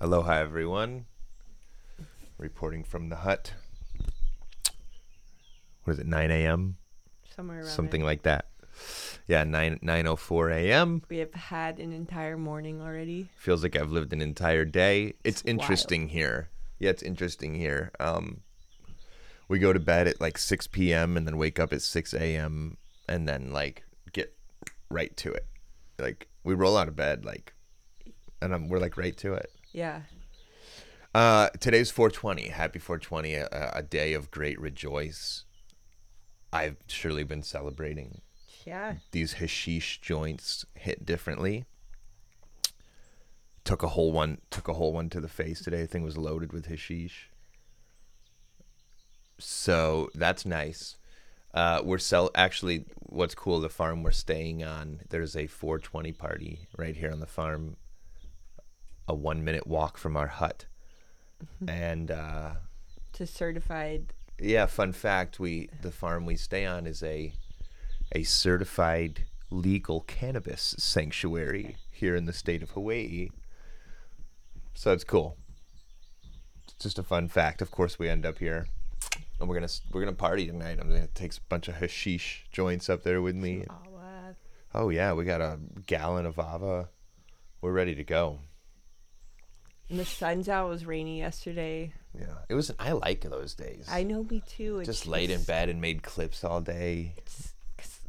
Aloha, everyone. Reporting from the hut. What is it, 9 a.m.? Somewhere around Something like that. Yeah, 9:04 a.m. We have had an entire morning already. Feels like I've lived an entire day. It's interesting wild. Here. Yeah, it's interesting here. We go to bed at like 6 p.m. and then wake up at 6 a.m. and then like get right to it. Like we roll out of bed like, and we're like right to it. Yeah. Today's 420. Happy 420, a day of great rejoice. I've surely been celebrating. Yeah. These hashish joints hit differently. Took a whole one to the face today. The thing was loaded with hashish. So that's nice. Actually, what's cool, the farm we're staying on, there's a 420 party right here on the farm, a 1-minute walk from our hut. Mm-hmm. And to certified. Yeah, fun fact, the farm we stay on is a certified legal cannabis sanctuary here in the state of Hawaii. So it's cool. It's just a fun fact. Of course, we end up here, and we're gonna party tonight. I'm gonna take a bunch of hashish joints up there with me. Oh yeah, we got a gallon of ava. We're ready to go. And the sun's out. It was rainy yesterday. Yeah, it was. I like those days. I know, me too. Just laid in bed and made clips all day.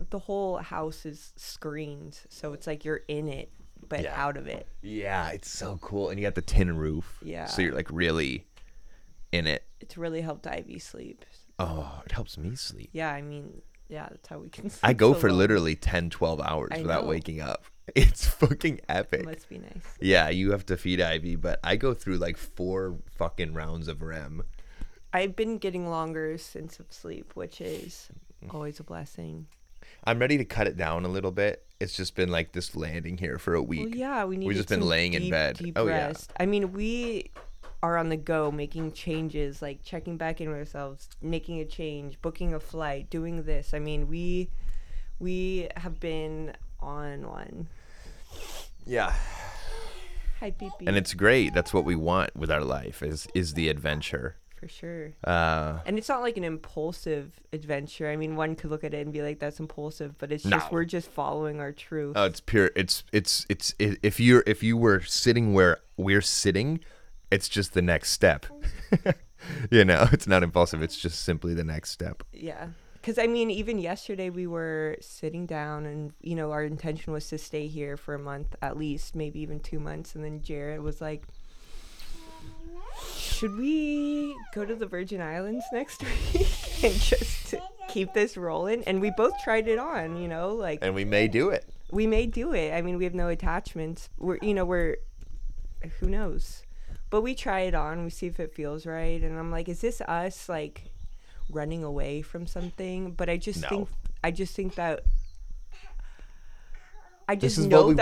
The whole house is screened, so it's like you're in it but out of it. Yeah, it's so cool. And you got the tin roof. Yeah, so you're like really in it. It's really helped Ivy sleep. Oh, it helps me sleep. Yeah, I mean, yeah, that's how we can sleep. I go so for long. Literally 10-12 hours without waking up. It's fucking epic. It must be nice. Yeah, you have to feed Ivy, but I go through like 4 fucking rounds of REM. I've been getting longer since of sleep, which is always a blessing. I'm ready to cut it down a little bit. It's just been like this landing here for a week. Well, yeah, we've just been laying in bed. Deep rest. Yeah. I mean, we are on the go, making changes, like checking back in with ourselves, making a change, booking a flight, doing this. I mean, we have been on one. Yeah. Hi, Pee-Pee. And it's great. That's what we want with our life is the adventure. For sure. And it's not like an impulsive adventure. I mean, one could look at it and be like, that's impulsive, but it's just, we're just following our truth. Oh, it's pure. It's if you were sitting where we're sitting, it's just the next step. You know, it's not impulsive. It's just simply the next step. Yeah. Because, I mean, even yesterday we were sitting down and, you know, our intention was to stay here for a month at least, maybe even 2 months. And then Jared was like, should we go to the Virgin Islands next week and just keep this rolling? And we both tried it on, you know, like. And we may do it. I mean, we have no attachments. We're who knows? But we try it on. We see if it feels right. And I'm like, is this us like running away from something? But I just know that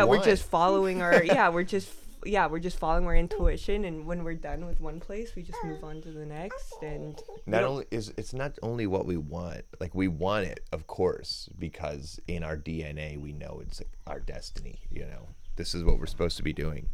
we're just following our. We're just following our intuition, and when we're done with one place, we just move on to the next. And it's not only what we want. Like, we want it, of course, because in our DNA we know it's our destiny. You know, this is what we're supposed to be doing,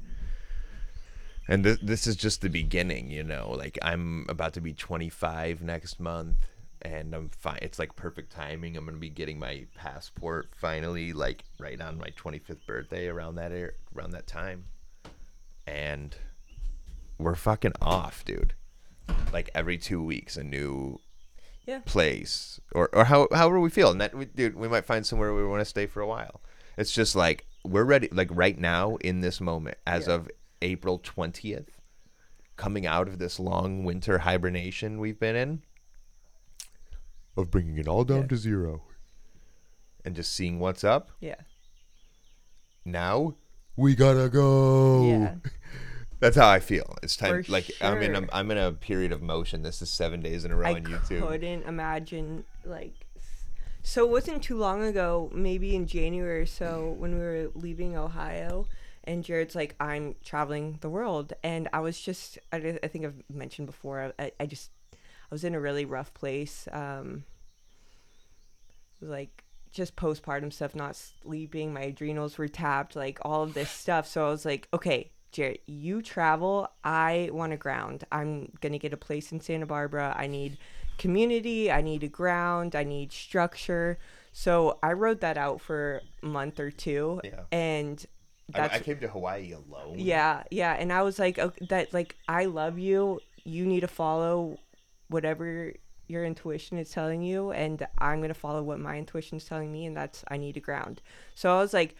and this is just the beginning. You know, like, I'm about to be 25 next month, and I'm fine. It's like perfect timing. I'm gonna be getting my passport finally, like right on my 25th birthday, around that time. And we're fucking off, dude. Like, every 2 weeks, a new place. Or however we feel. And that, we might find somewhere we want to stay for a while. It's just like, we're ready. Like, right now, in this moment, as of April 20th, coming out of this long winter hibernation we've been in, of bringing it all down to zero and just seeing what's up. Yeah. Now, we gotta go. Yeah. That's how I feel. It's time. For like, sure. I'm in a period of motion. This is 7 days in a row on YouTube. I couldn't imagine, like. So it wasn't too long ago, maybe in January or so, when we were leaving Ohio, and Jared's like, I'm traveling the world. And I was just, I think I've mentioned before, I was in a really rough place. It was like, just postpartum stuff, not sleeping, my adrenals were tapped, like all of this stuff. So I was like, okay, Jarrett, you travel. I want to ground. I'm going to get a place in Santa Barbara. I need community. I need a ground. I need structure. So I wrote that out for a month or two. Yeah. And I came to Hawaii alone. Yeah. Yeah. And I was like, okay, that, like, I love you. You need to follow whatever your intuition is telling you. And I'm going to follow what my intuition is telling me. And that's, I need a ground. So I was like,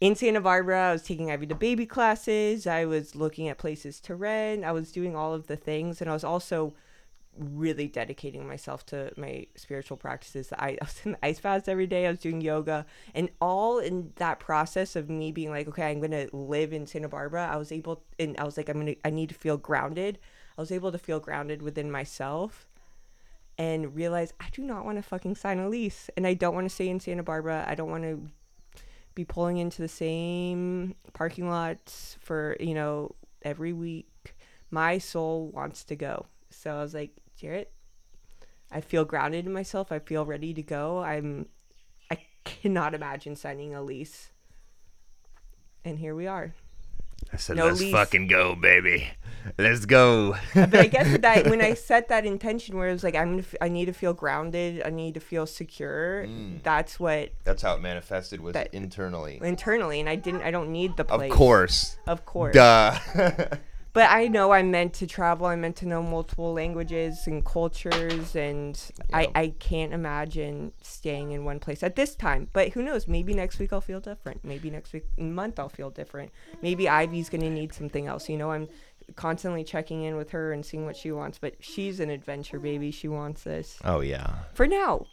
in Santa Barbara, I was taking Ivy to baby classes. I was looking at places to rent. I was doing all of the things. And I was also really dedicating myself to my spiritual practices. I was in the ice baths every day. I was doing yoga. And all in that process of me being like, okay, I'm going to live in Santa Barbara, I was able, and I was like, I need to feel grounded. I was able to feel grounded within myself and realize I do not want to fucking sign a lease. And I don't want to stay in Santa Barbara. I don't want to be pulling into the same parking lots for, you know, every week. My soul wants to go. So I was like, Jarrett, I feel grounded in myself. I feel ready to go. I cannot imagine signing a lease. And here we are. I said, no, let's lease. Fucking go, baby. Let's go. But I guess that when I set that intention where it was like, I need to feel grounded. I need to feel secure. That's what. That's how it manifested, was that, internally. Internally. And I don't need the place. Of course. Of course. Duh. But I know I'm meant to travel. I'm meant to know multiple languages and cultures. And yeah. I can't imagine staying in one place at this time. But who knows? Maybe next week I'll feel different. Maybe next month I'll feel different. Maybe Ivy's going to need something else. You know, I'm constantly checking in with her and seeing what she wants. But she's an adventure baby. She wants this. Oh, yeah. For now.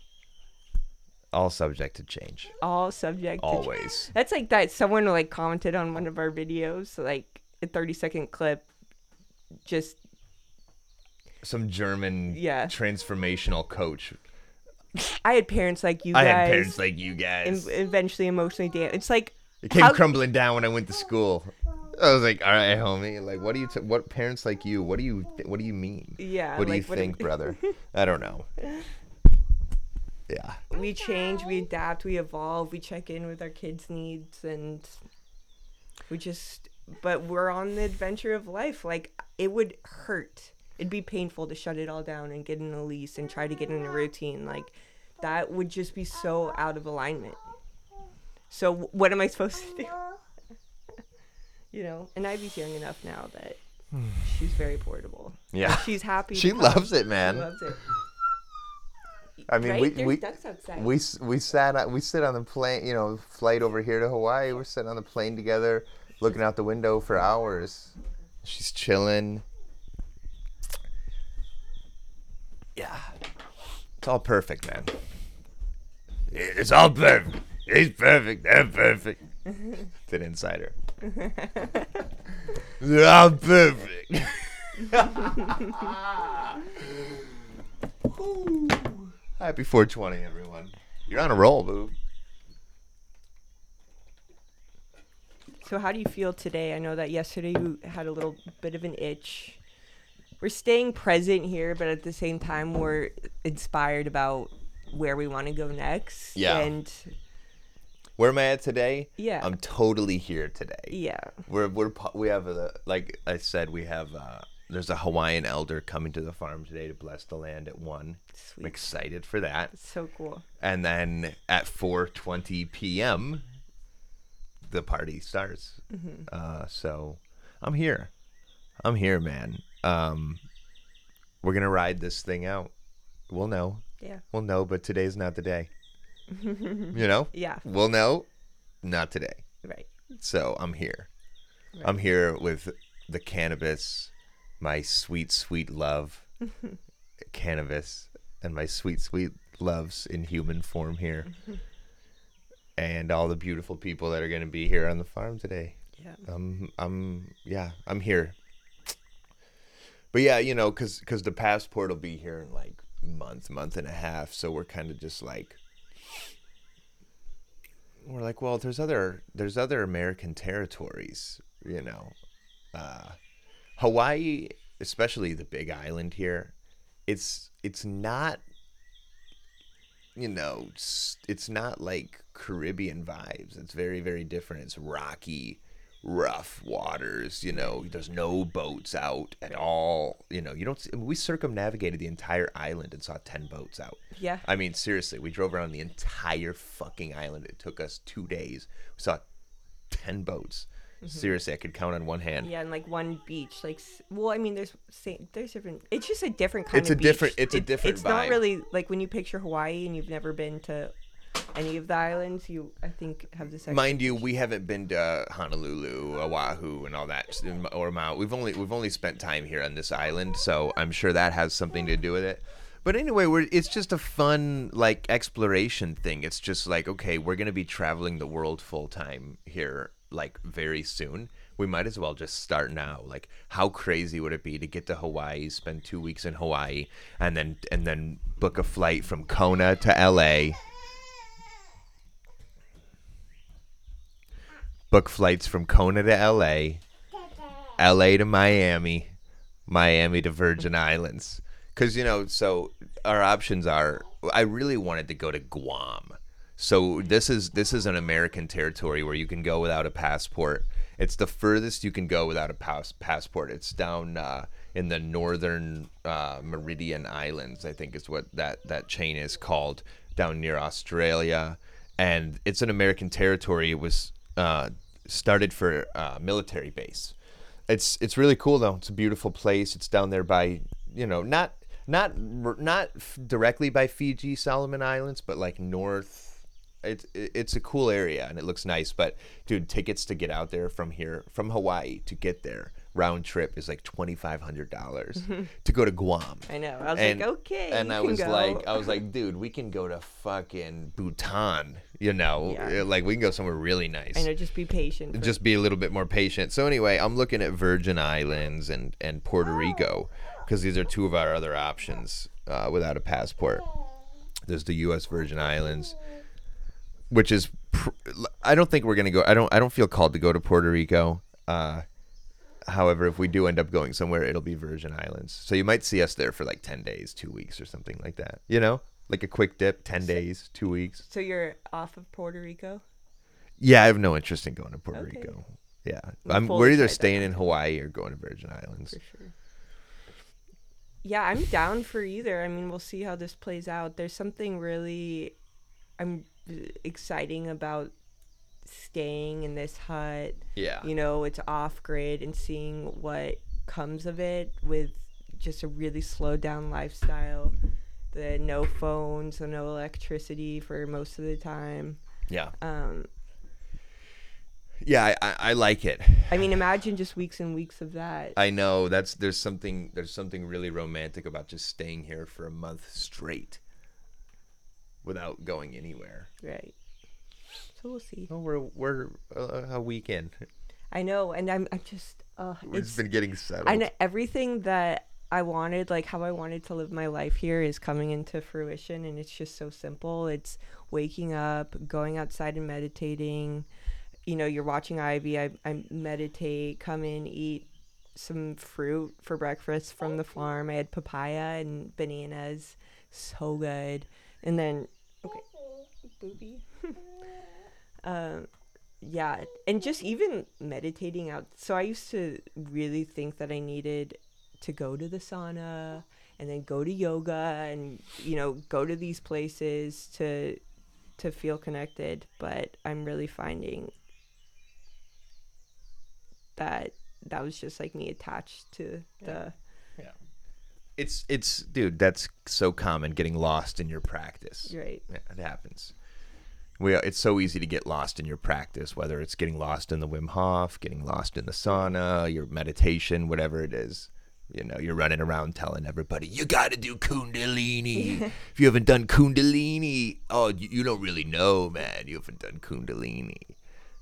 All subject to change. All subject Always. To change. Always. That's like that. Someone like commented on one of our videos, like a 30-second clip. Just some German transformational coach. I had parents like you guys. Eventually emotionally damaged. It's like it came crumbling down when I went to school. I was like, all right, homie, like what parents like you? What do you mean? Yeah. What do you think, brother? I don't know. Yeah. We change, we adapt, we evolve, we check in with our kids' needs, and we just but we're on the adventure of life. Like, it would hurt. It'd be painful to shut it all down and get in a lease and try to get in a routine. Like, that would just be so out of alignment. So what am I supposed to do? You know, and Ivy's young enough now that she's very portable. Yeah. And she's happy. She loves it, man. She loves it. I mean, right? we sit on the plane, you know, flight over here to Hawaii. We're sitting on the plane together, looking out the window for hours. She's chilling. Yeah. It's all perfect, man. It's all perfect. He's perfect. They're perfect. It's an insider. They're all perfect. Happy 420, everyone. You're on a roll, boo. So how do you feel today? I know that yesterday you had a little bit of an itch. We're staying present here, but at the same time, we're inspired about where we want to go next. Yeah. And where am I at today? Yeah. I'm totally here today. Yeah. We have like I said, we have there's a Hawaiian elder coming to the farm today to bless the land at 1. Sweet. I'm excited for that. That's so cool. And then at 4:20 p.m. the party starts. Mm-hmm. So I'm here, man. We're gonna ride this thing out. We'll know, but today's not the day. You know? Yeah. We'll know, not today. Right. So I'm here. Right. I'm here with the cannabis, my sweet, sweet love. Cannabis and my sweet, sweet loves in human form here. And all the beautiful people that are going to be here on the farm today. Yeah. I'm here. But yeah, you know, because the passport will be here in like month and a half. So we're kind of just like, well, there's other American territories, you know. Hawaii, especially the Big Island here, it's not, you know, it's not like Caribbean vibes. It's very, very different. It's rocky, rough waters, you know, there's no boats out at all, you know, you don't see, I mean, we circumnavigated the entire island and saw 10 boats out. Yeah. I mean, seriously, we drove around the entire fucking island. It took us 2 days. We saw 10 boats. Mm-hmm. Seriously, I could count on one hand. Yeah, and like one beach, like, well, I mean, there's different. It's just a different kind of beach. It's a different. It's vibe. Not really like when you picture Hawaii and you've never been to any of the islands. You, I think, have this. Mind you, we haven't been to Honolulu, Oahu, and all that, or Maui. We've only spent time here on this island, so I'm sure that has something to do with it. But anyway, it's just a fun, like, exploration thing. It's just like, okay, we're going to be traveling the world full time here, like, very soon. We might as well just start now. Like, how crazy would it be to get to Hawaii, spend 2 weeks in Hawaii, and then book a flight from Kona to LA? Book flights from Kona to LA, LA to Miami, Miami to Virgin Islands. Because, you know, so our options are, I really wanted to go to Guam. So this is an American territory where you can go without a passport. It's the furthest you can go without a passport. It's down in the northern Meridian Islands, I think is what that chain is called, down near Australia. And it's an American territory. It was started for military base. It's really cool, though. It's a beautiful place. It's down there by, you know, not directly by Fiji, Solomon Islands, but like north. It's a cool area and it looks nice, but dude, tickets to get out there from Hawaii to get there round trip is like $2,500 to go to Guam. I know. I was like, okay. And I was like, dude, we can go to fucking Bhutan, you know, yeah. Like we can go somewhere really nice. I know. Just be patient. Just be a little bit more patient. So anyway, I'm looking at Virgin Islands and Puerto Rico because these are two of our other options without a passport. There's the U.S. Virgin Islands. Which is, I don't think we're gonna go. I don't feel called to go to Puerto Rico. However, if we do end up going somewhere, it'll be Virgin Islands. So you might see us there for like 10 days, 2 weeks, or something like that. You know, like a quick dip, 10 days, 2 weeks. So you're off of Puerto Rico? Yeah, I have no interest in going to Puerto Rico. Yeah, we're either staying in Hawaii or going to Virgin Islands. For sure. Yeah, I'm down for either. I mean, we'll see how this plays out. There's something really, I'm exciting about staying in this hut. Yeah, you know, it's off grid and seeing what comes of it with just a really slowed down lifestyle. The no phone, so no electricity for most of the time. Yeah. Yeah, I like it. I mean, imagine just weeks and weeks of that. I know there's something really romantic about just staying here for a month straight. Without going anywhere. Right. So we'll see. Well, we're a week in. I know, and I'm just. We've just been getting settled. I know everything that I wanted, like how I wanted to live my life here, is coming into fruition, and it's just so simple. It's waking up, going outside and meditating. You know, you're watching Ivy. I meditate. Come in, eat some fruit for breakfast from the farm. I had papaya and bananas. So good. And then, okay, booby. Yeah, and just even meditating out. So I used to really think that I needed to go to the sauna and then go to yoga and, you know, go to these places to feel connected. But I'm really finding that was just like me attached to the... Yeah. It's dude, that's so common, getting lost in your practice. Right. Yeah, it happens. It's so easy to get lost in your practice, whether it's getting lost in the Wim Hof, getting lost in the sauna, your meditation, whatever it is. You know, you're running around telling everybody, you got to do Kundalini. Yeah. If you haven't done Kundalini, oh, you don't really know, man. You haven't done Kundalini,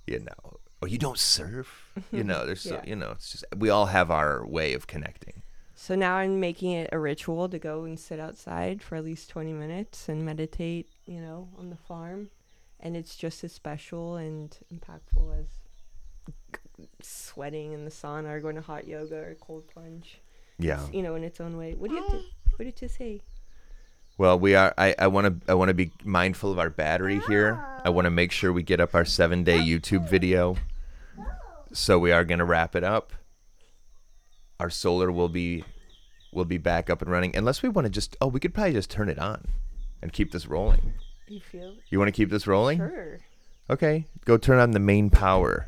you know. Or you don't surf. You know, there's, yeah. So, you know, it's just, we all have our way of connecting. So now I'm making it a ritual to go and sit outside for at least 20 minutes and meditate, you know, on the farm. And it's just as special and impactful as sweating in the sauna or going to hot yoga or cold plunge. Yeah. It's, you know, in its own way. What did you say? Well, we are. I want to be mindful of our battery here. I want to make sure we get up our 7-day YouTube video. So we are going to wrap it up. Our solar will be back up and running. Unless we want to just... Oh, we could probably just turn it on and keep this rolling. You feel... You want to keep this rolling? Sure. Okay. Go turn on the main power.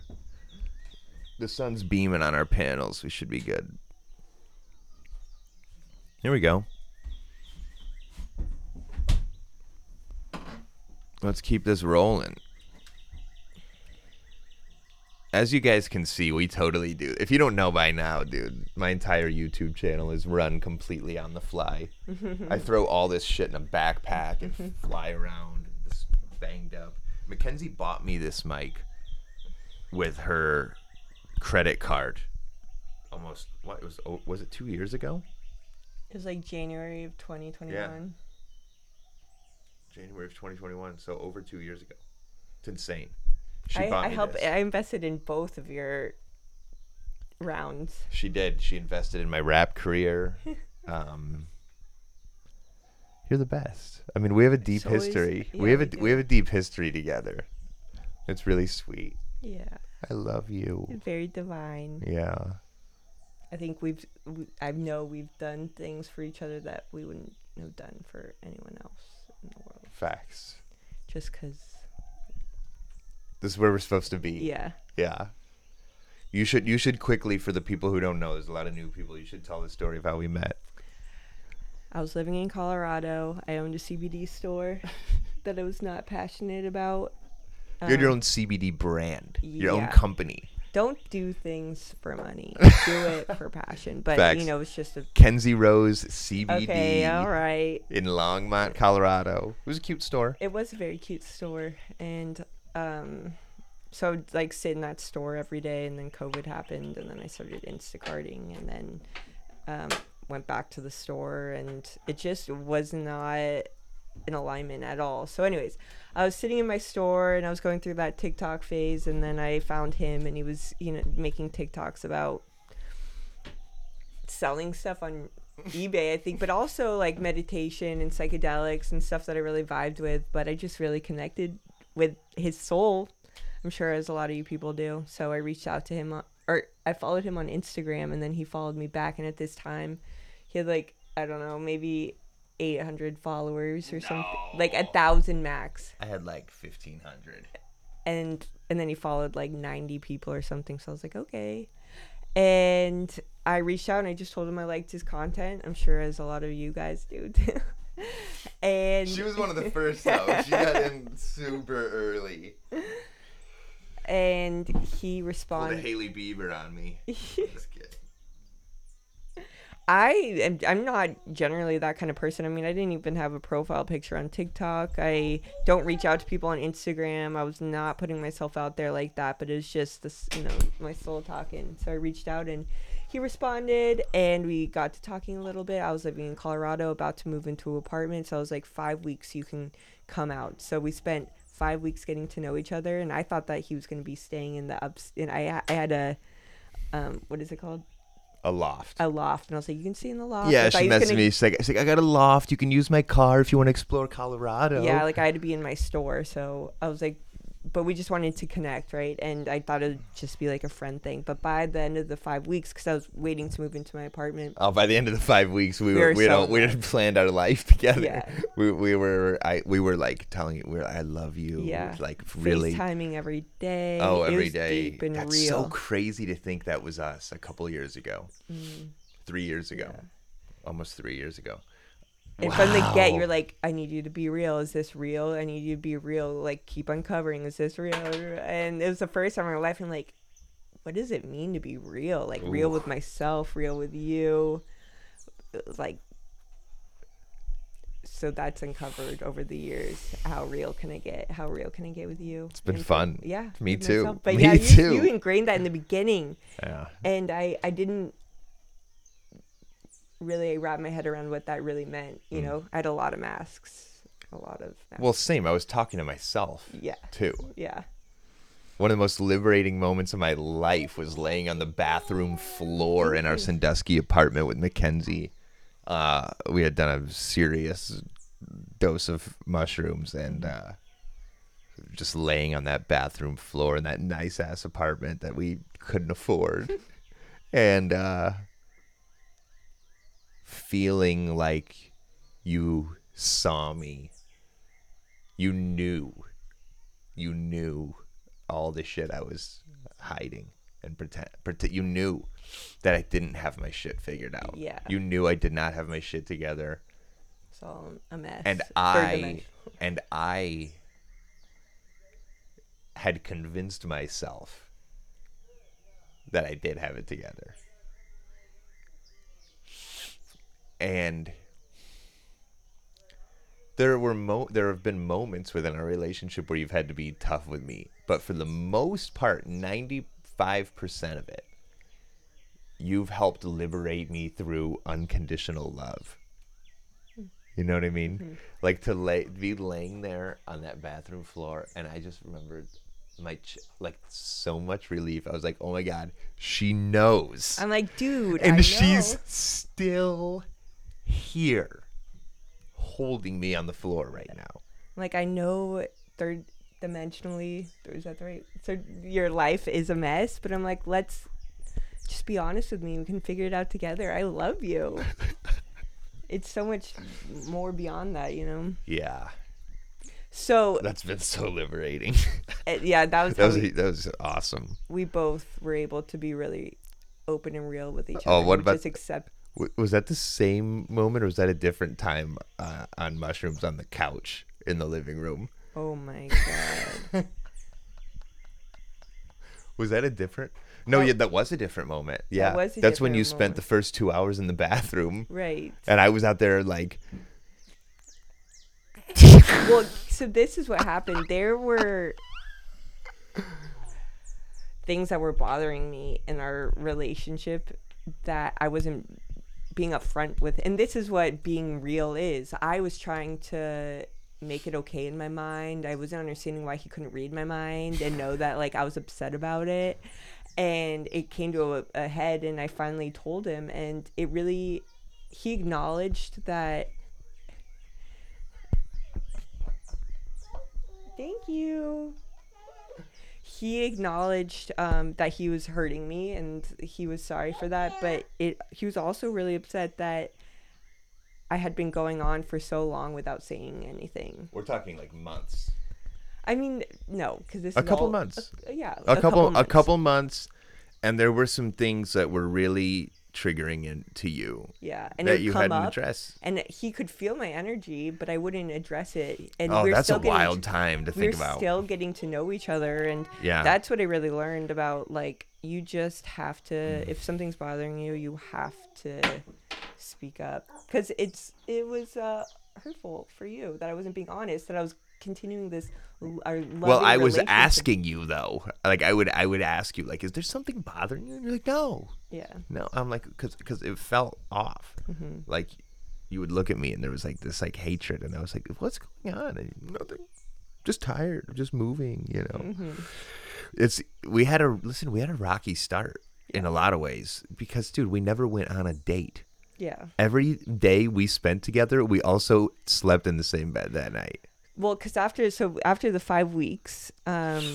The sun's beaming on our panels. We should be good. Here we go. Let's keep this rolling. As you guys can see, we totally do. If you don't know by now, dude, my entire YouTube channel is run completely on the fly. I throw all this shit in a backpack and fly around, just banged up. Mackenzie bought me this mic with her credit card. Almost, what was it 2 years ago? It was like January of 2021. Yeah. January of 2021, so over 2 years ago. It's insane. I invested in both of your rounds. She did. She invested in my rap career. You're the best. I mean, we have a deep history. Yeah, we have a deep history together. It's really sweet. Yeah. I love you. You're very divine. Yeah. I think we've done things for each other that we wouldn't have done for anyone else in the world. Facts. Just because. This is where we're supposed to be. Yeah. Yeah. You should quickly, for the people who don't know, there's a lot of new people, you should tell the story of how we met. I was living in Colorado. I owned a CBD store that I was not passionate about. You had your own CBD brand, your own company. Don't do things for money. Do it for passion. But, facts. You know, it's just a... Kenzie Rose CBD. Okay, all right. In Longmont, Colorado. It was a cute store. It was a very cute store. And... so I would like sit in that store every day, and then COVID happened, and then I started Instacarting, and then went back to the store, and it just was not in alignment at all. So anyways, I was sitting in my store and I was going through that TikTok phase, and then I found him, and he was, you know, making TikToks about selling stuff on eBay, I think, but also like meditation and psychedelics and stuff that I really vibed with, but I just really connected with his soul, I'm sure, as a lot of you people do. So I reached out to him, or I followed him on Instagram, and then he followed me back, and at this time he had like, I don't know, maybe 800 followers or something, like 1,000 max. I had like 1,500, and then he followed like 90 people or something. So I was like, okay, and I reached out and I just told him I liked his content, I'm sure, as a lot of you guys do too. And she was one of the first, though. She got in super early. And he responded. Pulled a Haley Bieber on me. Just kidding. I'm not generally that kind of person. I mean, I didn't even have a profile picture on TikTok. I don't reach out to people on Instagram. I was not putting myself out there like that, but it was just this, you know, my soul talking. So I reached out, and he responded, and we got to talking a little bit. I was living in Colorado, about to move into an apartment, so I was like, 5 weeks you can come out. So we spent 5 weeks getting to know each other, and I thought that he was going to be staying in the ups, and I had a what is it called? A loft, and I was like, you can stay in the loft. Yeah, she messaged me. She's like, I got a loft. You can use my car if you want to explore Colorado. Yeah, like I had to be in my store, so I was like. But we just wanted to connect, right? And I thought it would just be like a friend thing. But by the end of the 5 weeks, because I was waiting to move into my apartment. Oh, by the end of the 5 weeks, we had planned our life together. Yeah. We were like telling you, I love you. Yeah. Like really. FaceTiming every day. Oh, every day. Deep and that's real. So crazy to think that was us a couple years ago. Mm. 3 years ago. Yeah. Almost 3 years ago. And wow. From the get, you're like, I need you to be real. Is this real? I need you to be real. Like, keep uncovering. Is this real? And it was the first time in my life I'm like, what does it mean to be real? Like, ooh. Real with myself, real with you. Like, so that's uncovered over the years. How real can I get? How real can I get with you? It's been fun. Yeah. Me too. Myself. But me yeah, too. You ingrained that in the beginning. Yeah. And I didn't really wrap my head around what that really meant, you know. I had a lot of masks. Well, same. I was talking to myself too. Yeah, one of the most liberating moments of my life was laying on the bathroom floor in our Sandusky apartment with Mackenzie. We had done a serious dose of mushrooms, and just laying on that bathroom floor in that nice ass apartment that we couldn't afford, and feeling like you saw me, you knew all the shit I was hiding and pretend you knew that I didn't have my shit figured out. Yeah, you knew I did not have my shit together. It's all a mess. And I had convinced myself that I did have it together. And there have been moments within our relationship where you've had to be tough with me, but for the most part, 95% of it, you've helped liberate me through unconditional love. You know what I mean? Mm-hmm. Like to be laying there on that bathroom floor, and I just remembered my so much relief. I was like, "Oh my God, she knows." I'm like, "Dude, and I know." She's still here, holding me on the floor right now. Like, I know third dimensionally, is that the right? So your life is a mess, but I'm like, let's just be honest with me. We can figure it out together. I love you. It's so much more beyond that, you know? Yeah. So that's been so liberating. Yeah, that was awesome. We both were able to be really open and real with each other. Oh, what about just accept? Was that the same moment, or was that a different time on mushrooms on the couch in the living room? Oh my God. Was that a different? No, yeah, that was a different moment. Yeah, that's when you spent the first 2 hours in the bathroom. Right. And I was out there like. Well, so this is what happened. There were things that were bothering me in our relationship that I wasn't being upfront with. And this is what being real is. I was trying to make it okay in my mind. I wasn't understanding why he couldn't read my mind and know that like I was upset about it. And it came to a head, and I finally told him, and he acknowledged that. Thank you. He acknowledged that he was hurting me, and he was sorry for that, but he was also really upset that I had been going on for so long without saying anything. We're talking like months. I mean, no, because this is a couple months. Yeah, a couple months, and there were some things that were really triggering into you. Yeah, and that you hadn't addressed. And he could feel my energy, but I wouldn't address it. And that's a wild time to think about. We're still getting to know each other, and yeah, that's what I really learned about. Like, you just have to. If something's bothering you, you have to speak up, because it was hurtful for you that I wasn't being honest, that I was continuing this. Well, I was asking you though, like I would ask you, like, is there something bothering you? And you're like, no. Yeah. No, I'm like, because it felt off. Mm-hmm. Like, you would look at me, and there was like this like hatred, and I was like, what's going on? And nothing. Just tired. Just moving. You know. Mm-hmm. We had a rocky start in a lot of ways, because dude, we never went on a date. Yeah. Every day we spent together, we also slept in the same bed that night. Well, because after the 5 weeks where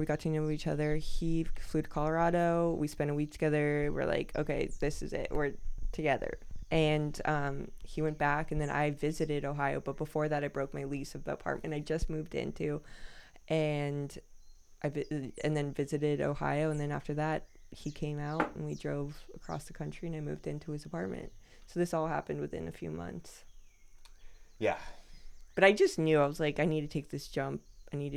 we got to know each other, he flew to Colorado. We spent a week together. We're like, okay, this is it. We're together. And he went back, and then I visited Ohio. But before that, I broke my lease of the apartment I just moved into, and then visited Ohio. And then after that, he came out, and we drove across the country, and I moved into his apartment. So this all happened within a few months. Yeah. But I just knew, I was like, I need to take this jump. I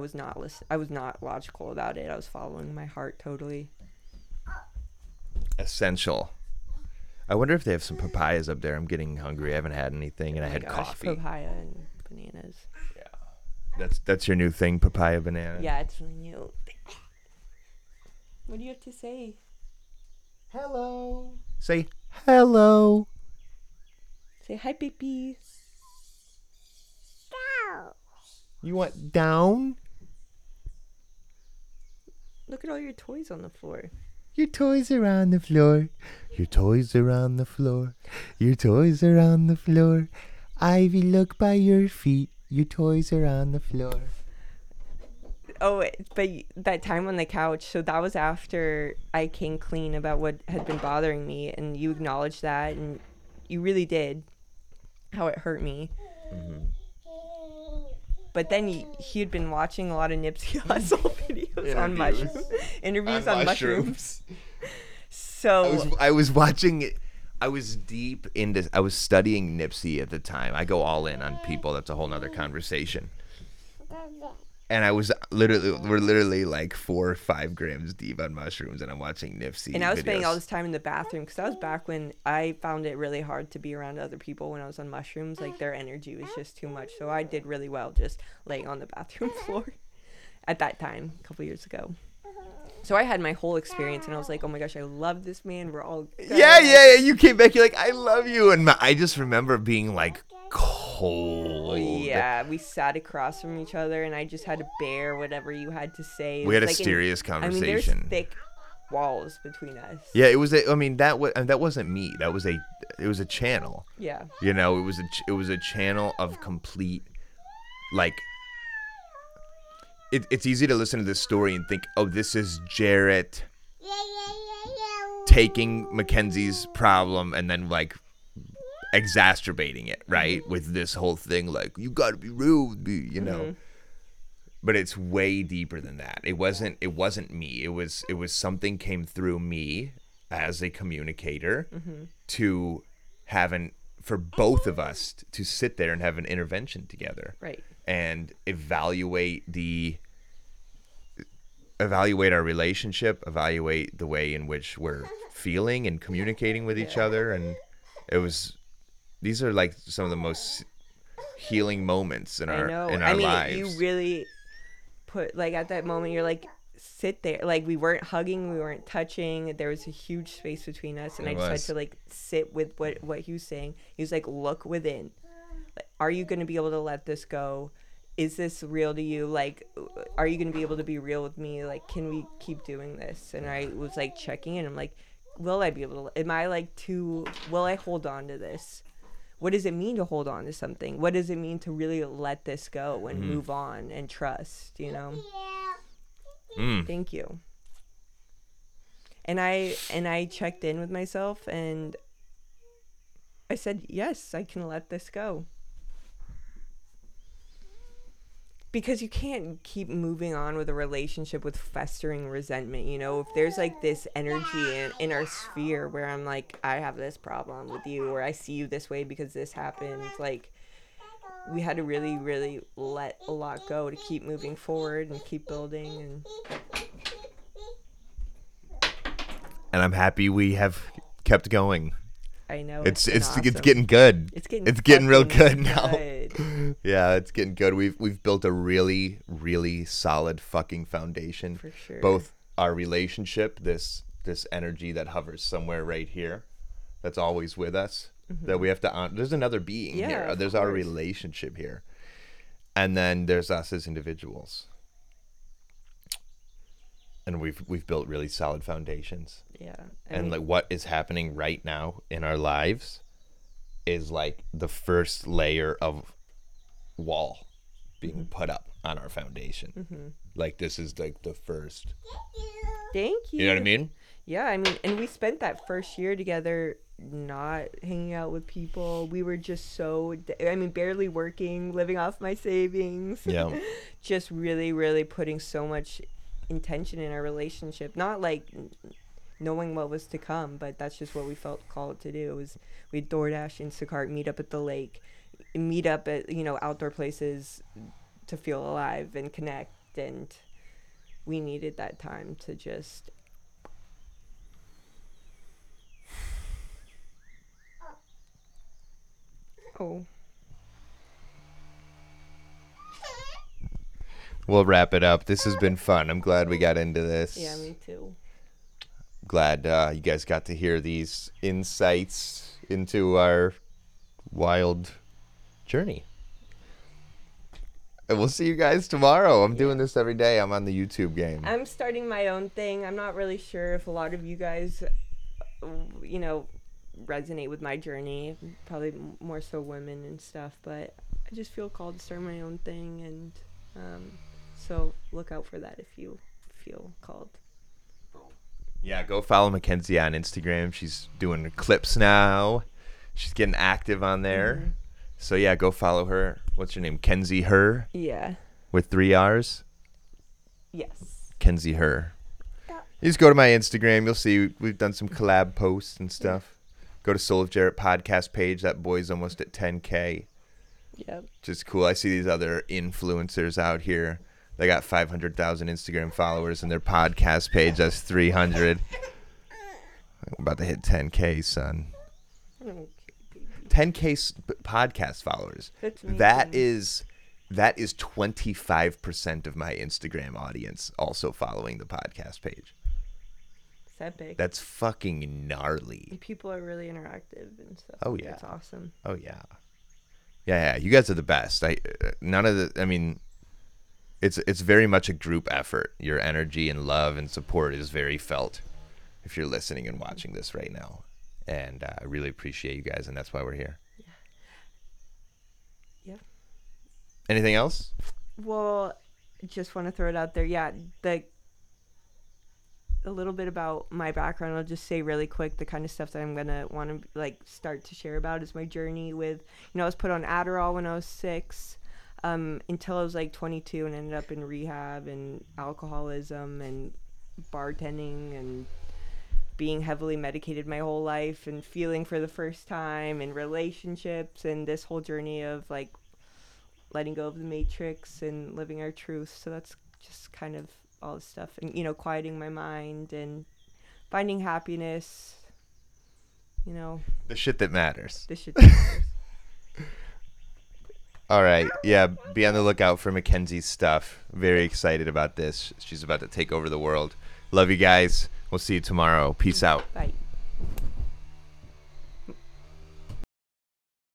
was not logical about it. I was following my heart totally. Essential. I wonder if they have some papayas up there. I'm getting hungry. I haven't had anything, and I had coffee. Papaya and bananas. Yeah, that's your new thing, papaya banana. Yeah, it's really new. What do you have to say? Hello. Say hello. Say hi, baby. Down. You want down? Look at all your toys on the floor. Your toys are on the floor. Your toys are on the floor. Your toys are on the floor. Ivy, look by your feet. Your toys are on the floor. Oh, but that time on the couch, so that was after I came clean about what had been bothering me, and you acknowledged that, and you really did, how it hurt me. Mm-hmm. But then he had been watching a lot of Nipsey Hussle videos on mushrooms. Interviews on mushrooms. So I was watching it. I was deep into, I was studying Nipsey at the time. I go all in on people. That's a whole nother conversation. And I was we're literally like 4 or 5 grams deep on mushrooms, and I'm watching Nipsey. And I was spending all this time in the bathroom, because that was back when I found it really hard to be around other people when I was on mushrooms. Like, their energy was just too much. So I did really well just laying on the bathroom floor at that time, a couple years ago. So I had my whole experience, and I was like, oh my gosh, I love this man. We're all good. Yeah. You came back, you're like, I love you. And I just remember being like cold. Yeah, we sat across from each other, and I just had to bear whatever you had to say. We had a serious conversation. I mean, there's thick walls between us. Yeah, it was that wasn't me. It was a channel. Yeah. You know, it was a channel of complete, like, It's easy to listen to this story and think, oh, this is Jarrett taking Mackenzie's problem and then, like, exacerbating it, right? With this whole thing, like, you gotta be real with me, you know? Mm-hmm. But it's way deeper than that. It wasn't me. It was something came through me as a communicator to have for both of us to sit there and have an intervention together. Right. And evaluate our relationship, evaluate the way in which we're feeling and communicating with each other. And these are like some of the most healing moments in our lives. You really put, like, at that moment, you're like, sit there. Like, we weren't hugging, we weren't touching. There was a huge space between us, and I just had to, like, sit with what he was saying. He was like, look within. Are you going to be able to let this go? Is this real to you? Like, are you going to be able to be real with me? Like, can we keep doing this? And I was like checking in. I'm like, will I be able to? Am I like too? Will I hold on to this? What does it mean to hold on to something? What does it mean to really let this go and move on and trust? You know. Mm. Thank you. And I checked in with myself, and I said, yes, I can let this go. Because you can't keep moving on with a relationship with festering resentment, you know? If there's, like, this energy in our sphere where I'm like, I have this problem with you, or I see you this way because this happened. Like, we had to really, really let a lot go to keep moving forward and keep building. And I'm happy we have kept going. I know. It's awesome. It's getting good. It's getting real good now. Good. Yeah, it's getting good. We've built a really, really solid fucking foundation. For sure. Both our relationship, this energy that hovers somewhere right here, that's always with us, that we have to honor. There's another being here. There's our relationship here, and then there's us as individuals. And we've built really solid foundations. Yeah. And like, what is happening right now in our lives is like the first layer of wall being put up on our foundation. Mm-hmm. Like, this is like the first. Thank you. You know what I mean? Yeah, I mean, and we spent that first year together not hanging out with people. We were just barely working, living off my savings. Yeah. Just really, really putting so much intention in our relationship, not like knowing what was to come, but that's just what we felt called to do. Was we'd DoorDash, Instacart, meet up at the lake, meet up at, you know, outdoor places to feel alive and connect, and we needed that time to just We'll wrap it up. This has been fun. I'm glad we got into this. Yeah, me too. Glad you guys got to hear these insights into our wild journey. And we'll see you guys tomorrow. I'm doing this every day. I'm on the YouTube game. I'm starting my own thing. I'm not really sure if a lot of you guys, you know, resonate with my journey. Probably more so women and stuff, but I I just feel called to start my own thing, and so look out for that if you feel called. Yeah, go follow Mackenzie on Instagram. She's doing clips now. She's getting active on there. Mm-hmm. So yeah, go follow her. What's your name? Kenzie Her? Yeah. With 3 R's? Yes. Kenzie Her. Yeah. You just go to my Instagram. You'll see we've done some collab posts and stuff. Go to Soul of Jarrett podcast page. That boy's almost at 10K. Yep. Just cool. I see these other influencers out here. They got 500,000 Instagram followers, and their podcast page has 300. I'm about to hit 10K, son. 10K podcast followers. That is 25% of my Instagram audience also following the podcast page. It's epic. That's fucking gnarly. And people are really interactive and stuff. Oh yeah, that's awesome. Oh yeah, yeah. You guys are the best. It's very much a group effort. Your energy and love and support is very felt if you're listening and watching this right now. And I really appreciate you guys, and that's why we're here. Yeah. Anything else? Well, just want to throw it out there. Yeah, a little bit about my background. I'll just say really quick the kind of stuff that I'm going to want to start to share about is my journey with, I was put on Adderall when I was 6. Until I was 22 and ended up in rehab and alcoholism and bartending and being heavily medicated my whole life and feeling for the first time and relationships and this whole journey of letting go of the matrix and living our truth. So that's just kind of all the stuff and, quieting my mind and finding happiness, The shit that matters. All right. Yeah. Be on the lookout for Mackenzie's stuff. Very excited about this. She's about to take over the world. Love you guys. We'll see you tomorrow. Peace out. Bye.